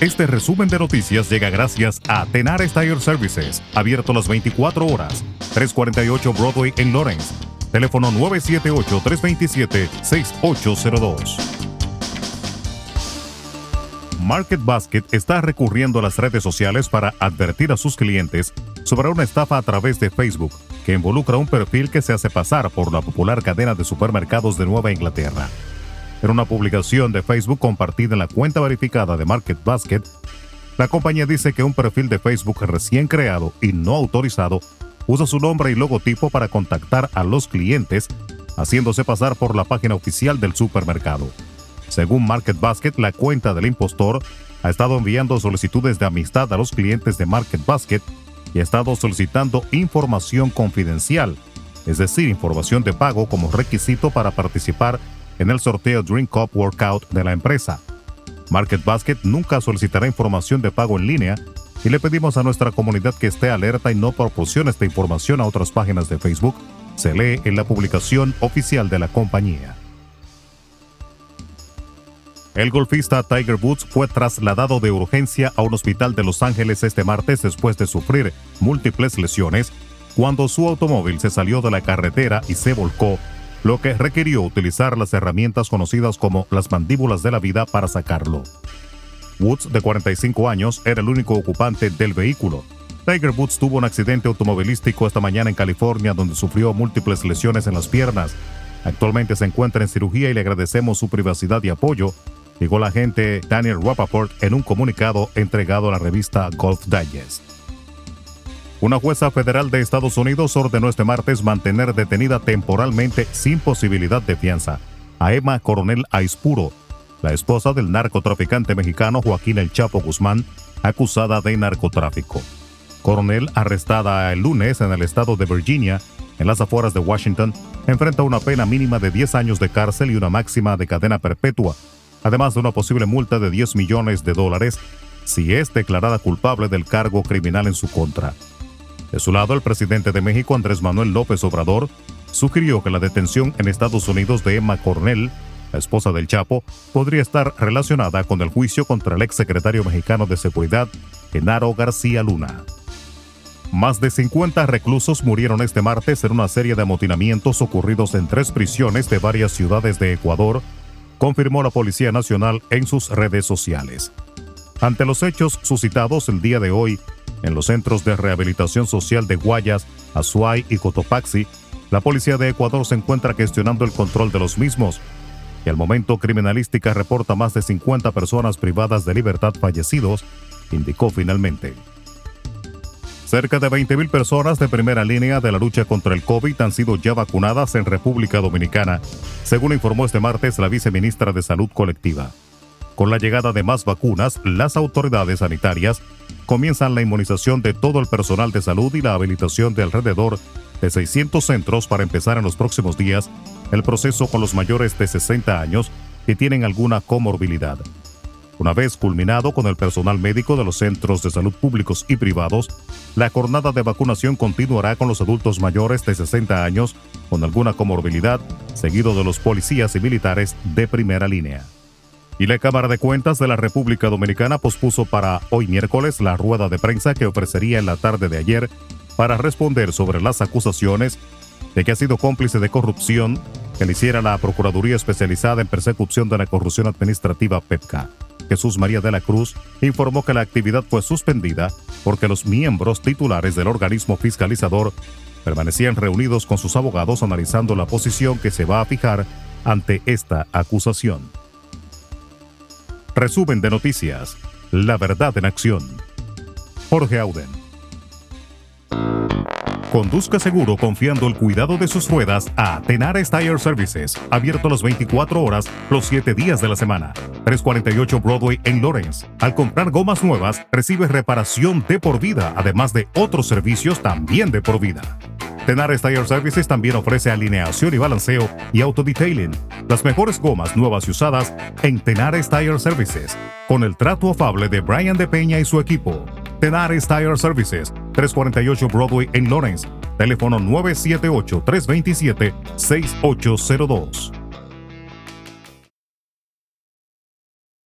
Este resumen de noticias llega gracias a Tenares Tire Services, abierto las 24 horas, 348 Broadway en Lawrence, teléfono 978-327-6802. Market Basket está recurriendo a las redes sociales para advertir a sus clientes sobre una estafa a través de Facebook que involucra un perfil que se hace pasar por la popular cadena de supermercados de Nueva Inglaterra. En una publicación de Facebook compartida en la cuenta verificada de Market Basket, la compañía dice que un perfil de Facebook recién creado y no autorizado usa su nombre y logotipo para contactar a los clientes, haciéndose pasar por la página oficial del supermercado. Según Market Basket, la cuenta del impostor ha estado enviando solicitudes de amistad a los clientes de Market Basket y ha estado solicitando información confidencial, es decir, información de pago como requisito para participar en el sorteo Dream Cup Workout de la empresa. Market Basket nunca solicitará información de pago en línea y le pedimos a nuestra comunidad que esté alerta y no proporcione esta información a otras páginas de Facebook, se lee en la publicación oficial de la compañía. El golfista Tiger Woods fue trasladado de urgencia a un hospital de Los Ángeles este martes después de sufrir múltiples lesiones cuando su automóvil se salió de la carretera y se volcó, lo que requirió utilizar las herramientas conocidas como las mandíbulas de la vida para sacarlo. Woods, de 45 años, era el único ocupante del vehículo. Tiger Woods tuvo un accidente automovilístico esta mañana en California donde sufrió múltiples lesiones en las piernas. Actualmente se encuentra en cirugía y le agradecemos su privacidad y apoyo, dijo el agente Daniel Rappaport en un comunicado entregado a la revista Golf Digest. Una jueza federal de Estados Unidos ordenó este martes mantener detenida temporalmente sin posibilidad de fianza a Emma Coronel Aispuro, la esposa del narcotraficante mexicano Joaquín El Chapo Guzmán, acusada de narcotráfico. Coronel, arrestada el lunes en el estado de Virginia, en las afueras de Washington, enfrenta una pena mínima de 10 años de cárcel y una máxima de cadena perpetua, además de una posible multa de $10 millones si es declarada culpable del cargo criminal en su contra. De su lado, el presidente de México, Andrés Manuel López Obrador, sugirió que la detención en Estados Unidos de Emma Coronel, la esposa del Chapo, podría estar relacionada con el juicio contra el exsecretario mexicano de Seguridad, Genaro García Luna. Más de 50 reclusos murieron este martes en una serie de amotinamientos ocurridos en 3 prisiones de varias ciudades de Ecuador, confirmó la Policía Nacional en sus redes sociales. Ante los hechos suscitados el día de hoy en los centros de rehabilitación social de Guayas, Azuay y Cotopaxi, la Policía de Ecuador se encuentra gestionando el control de los mismos y al momento Criminalística reporta más de 50 personas privadas de libertad fallecidos, indicó finalmente. Cerca de 20,000 personas de primera línea de la lucha contra el COVID han sido ya vacunadas en República Dominicana, según informó este martes la viceministra de Salud Colectiva. Con la llegada de más vacunas, las autoridades sanitarias comienzan la inmunización de todo el personal de salud y la habilitación de alrededor de 600 centros para empezar en los próximos días el proceso con los mayores de 60 años que tienen alguna comorbilidad. Una vez culminado con el personal médico de los centros de salud públicos y privados, la jornada de vacunación continuará con los adultos mayores de 60 años con alguna comorbilidad, seguido de los policías y militares de primera línea. Y la Cámara de Cuentas de la República Dominicana pospuso para hoy miércoles la rueda de prensa que ofrecería en la tarde de ayer para responder sobre las acusaciones de que ha sido cómplice de corrupción que le hiciera la Procuraduría Especializada en Persecución de la Corrupción Administrativa PEPCA. Jesús María de la Cruz informó que la actividad fue suspendida porque los miembros titulares del organismo fiscalizador permanecían reunidos con sus abogados analizando la posición que se va a fijar ante esta acusación. Resumen de noticias. La verdad en acción. Jorge Auden. Conduzca seguro confiando el cuidado de sus ruedas a Tenares Tire Services, abierto las 24 horas, los 7 días de la semana. 348 Broadway en Lawrence. Al comprar gomas nuevas, recibe reparación de por vida, además de otros servicios también de por vida. Tenares Tire Services también ofrece alineación y balanceo y autodetailing. Las mejores gomas nuevas y usadas en Tenares Tire Services, con el trato afable de Brian de Peña y su equipo. Tenares Tire Services, 348 Broadway en Lawrence, teléfono 978-327-6802.